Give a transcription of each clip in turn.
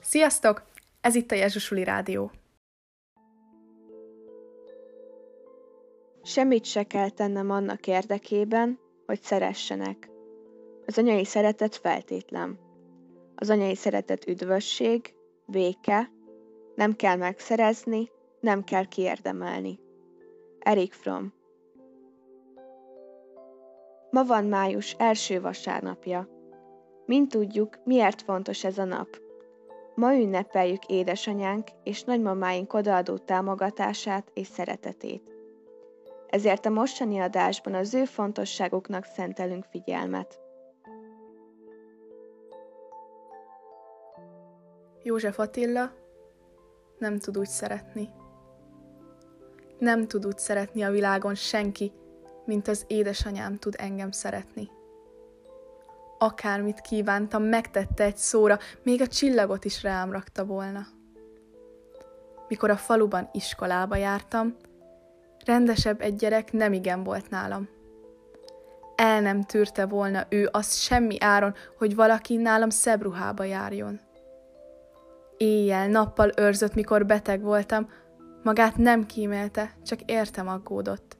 Sziasztok! Ez itt a Jézusuli Rádió. Semmit se kell tennem annak érdekében, hogy szeressenek. Az anyai szeretet feltétlen. Az anyai szeretet üdvösség, béke, nem kell megszerezni, nem kell kiérdemelni. Erik Fromm. Ma van május első vasárnapja. Mind tudjuk, miért fontos ez a nap. Ma ünnepeljük édesanyánk és nagymamáink odaadó támogatását és szeretetét. Ezért a mostani adásban az ő fontosságuknak szentelünk figyelmet. József Attila nem tud úgy szeretni. Nem tud úgy szeretni a világon senki, mint az édesanyám tud engem szeretni. Akármit kívántam, megtette egy szóra, még a csillagot is rám rakta volna. Mikor a faluban iskolába jártam, rendesebb egy gyerek nemigen volt nálam. El nem tűrte volna ő azt semmi áron, hogy valaki nálam szebb ruhába járjon. Éjjel-nappal őrzött, mikor beteg voltam, magát nem kímélte, csak értem aggódott.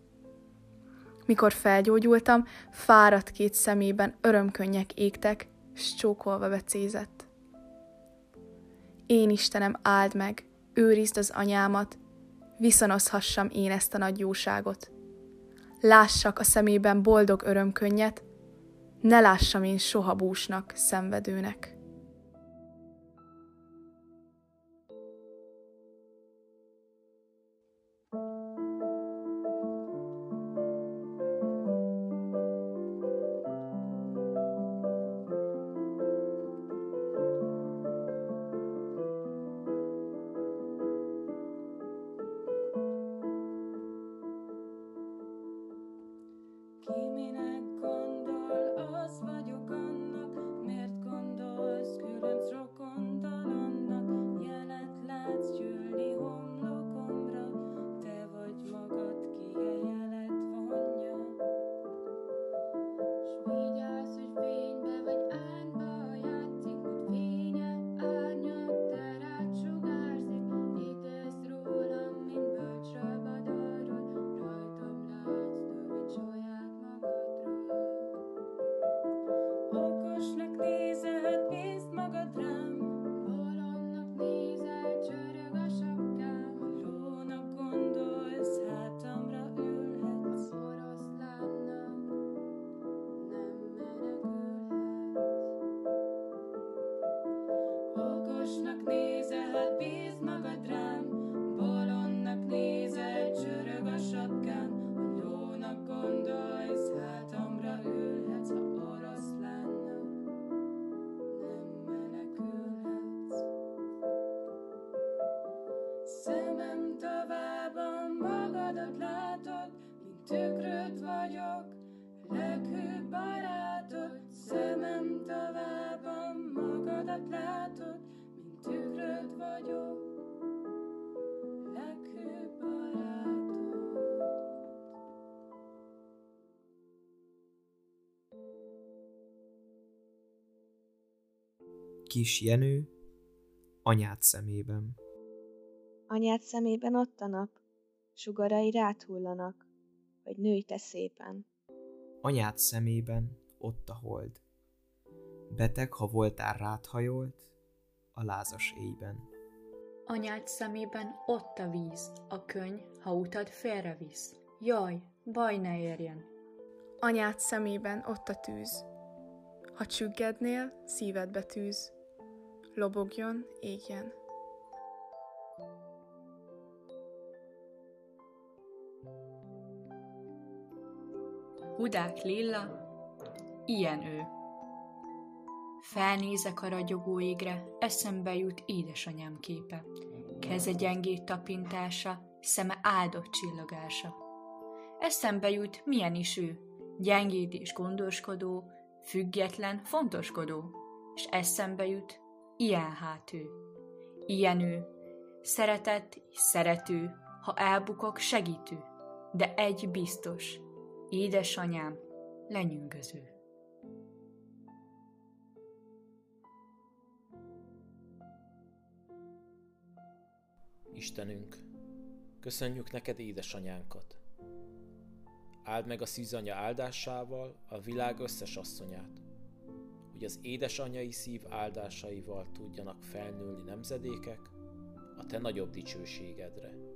Mikor felgyógyultam, fáradt két szemében örömkönnyek égtek, s csókolva becézett. Én Istenem, áld meg, őrizd az anyámat, viszonozhassam én ezt a nagy jóságot. Lássak a szemében boldog örömkönnyet, ne lássam én soha búsnak, szenvedőnek. Szemem tavában magadat látod, mint tükröd vagyok, leghűbb barátod. Szemem tavában magadat látod, mint tükröd vagyok, leghűbb barátod. Kiss Jenő, anyád szemében. Anyád szemében ott a nap, sugarai rád hullanak, hogy nőj te szépen. Anyád szemében ott a hold, beteg, ha voltál rád hajolt, a lázas éjben. Anyád szemében ott a víz, a könny, ha utad félrevisz, jaj, baj ne érjen. Anyád szemében ott a tűz, ha csüggednél, szívedbe tűz, lobogjon, égjen. Hudák Lilla, ilyen ő. Felnézek a ragyogó égre, eszembe jut édesanyám képe. Keze gyengét tapintása, szeme áldott csillogása. Eszembe jut, milyen is ő, gyengéd és gondoskodó, független, fontoskodó. És eszembe jut, ilyen hát ő. Ilyen ő, szeretett és szerető, ha elbukok, segítő. de egy biztos, édesanyám lenyűgöző. Istenünk, köszönjük neked édesanyánkat. Áld meg a szűzanya áldásával a világ összes asszonyát, hogy az édesanyai szív áldásaival tudjanak felnőni nemzedékek a te nagyobb dicsőségedre.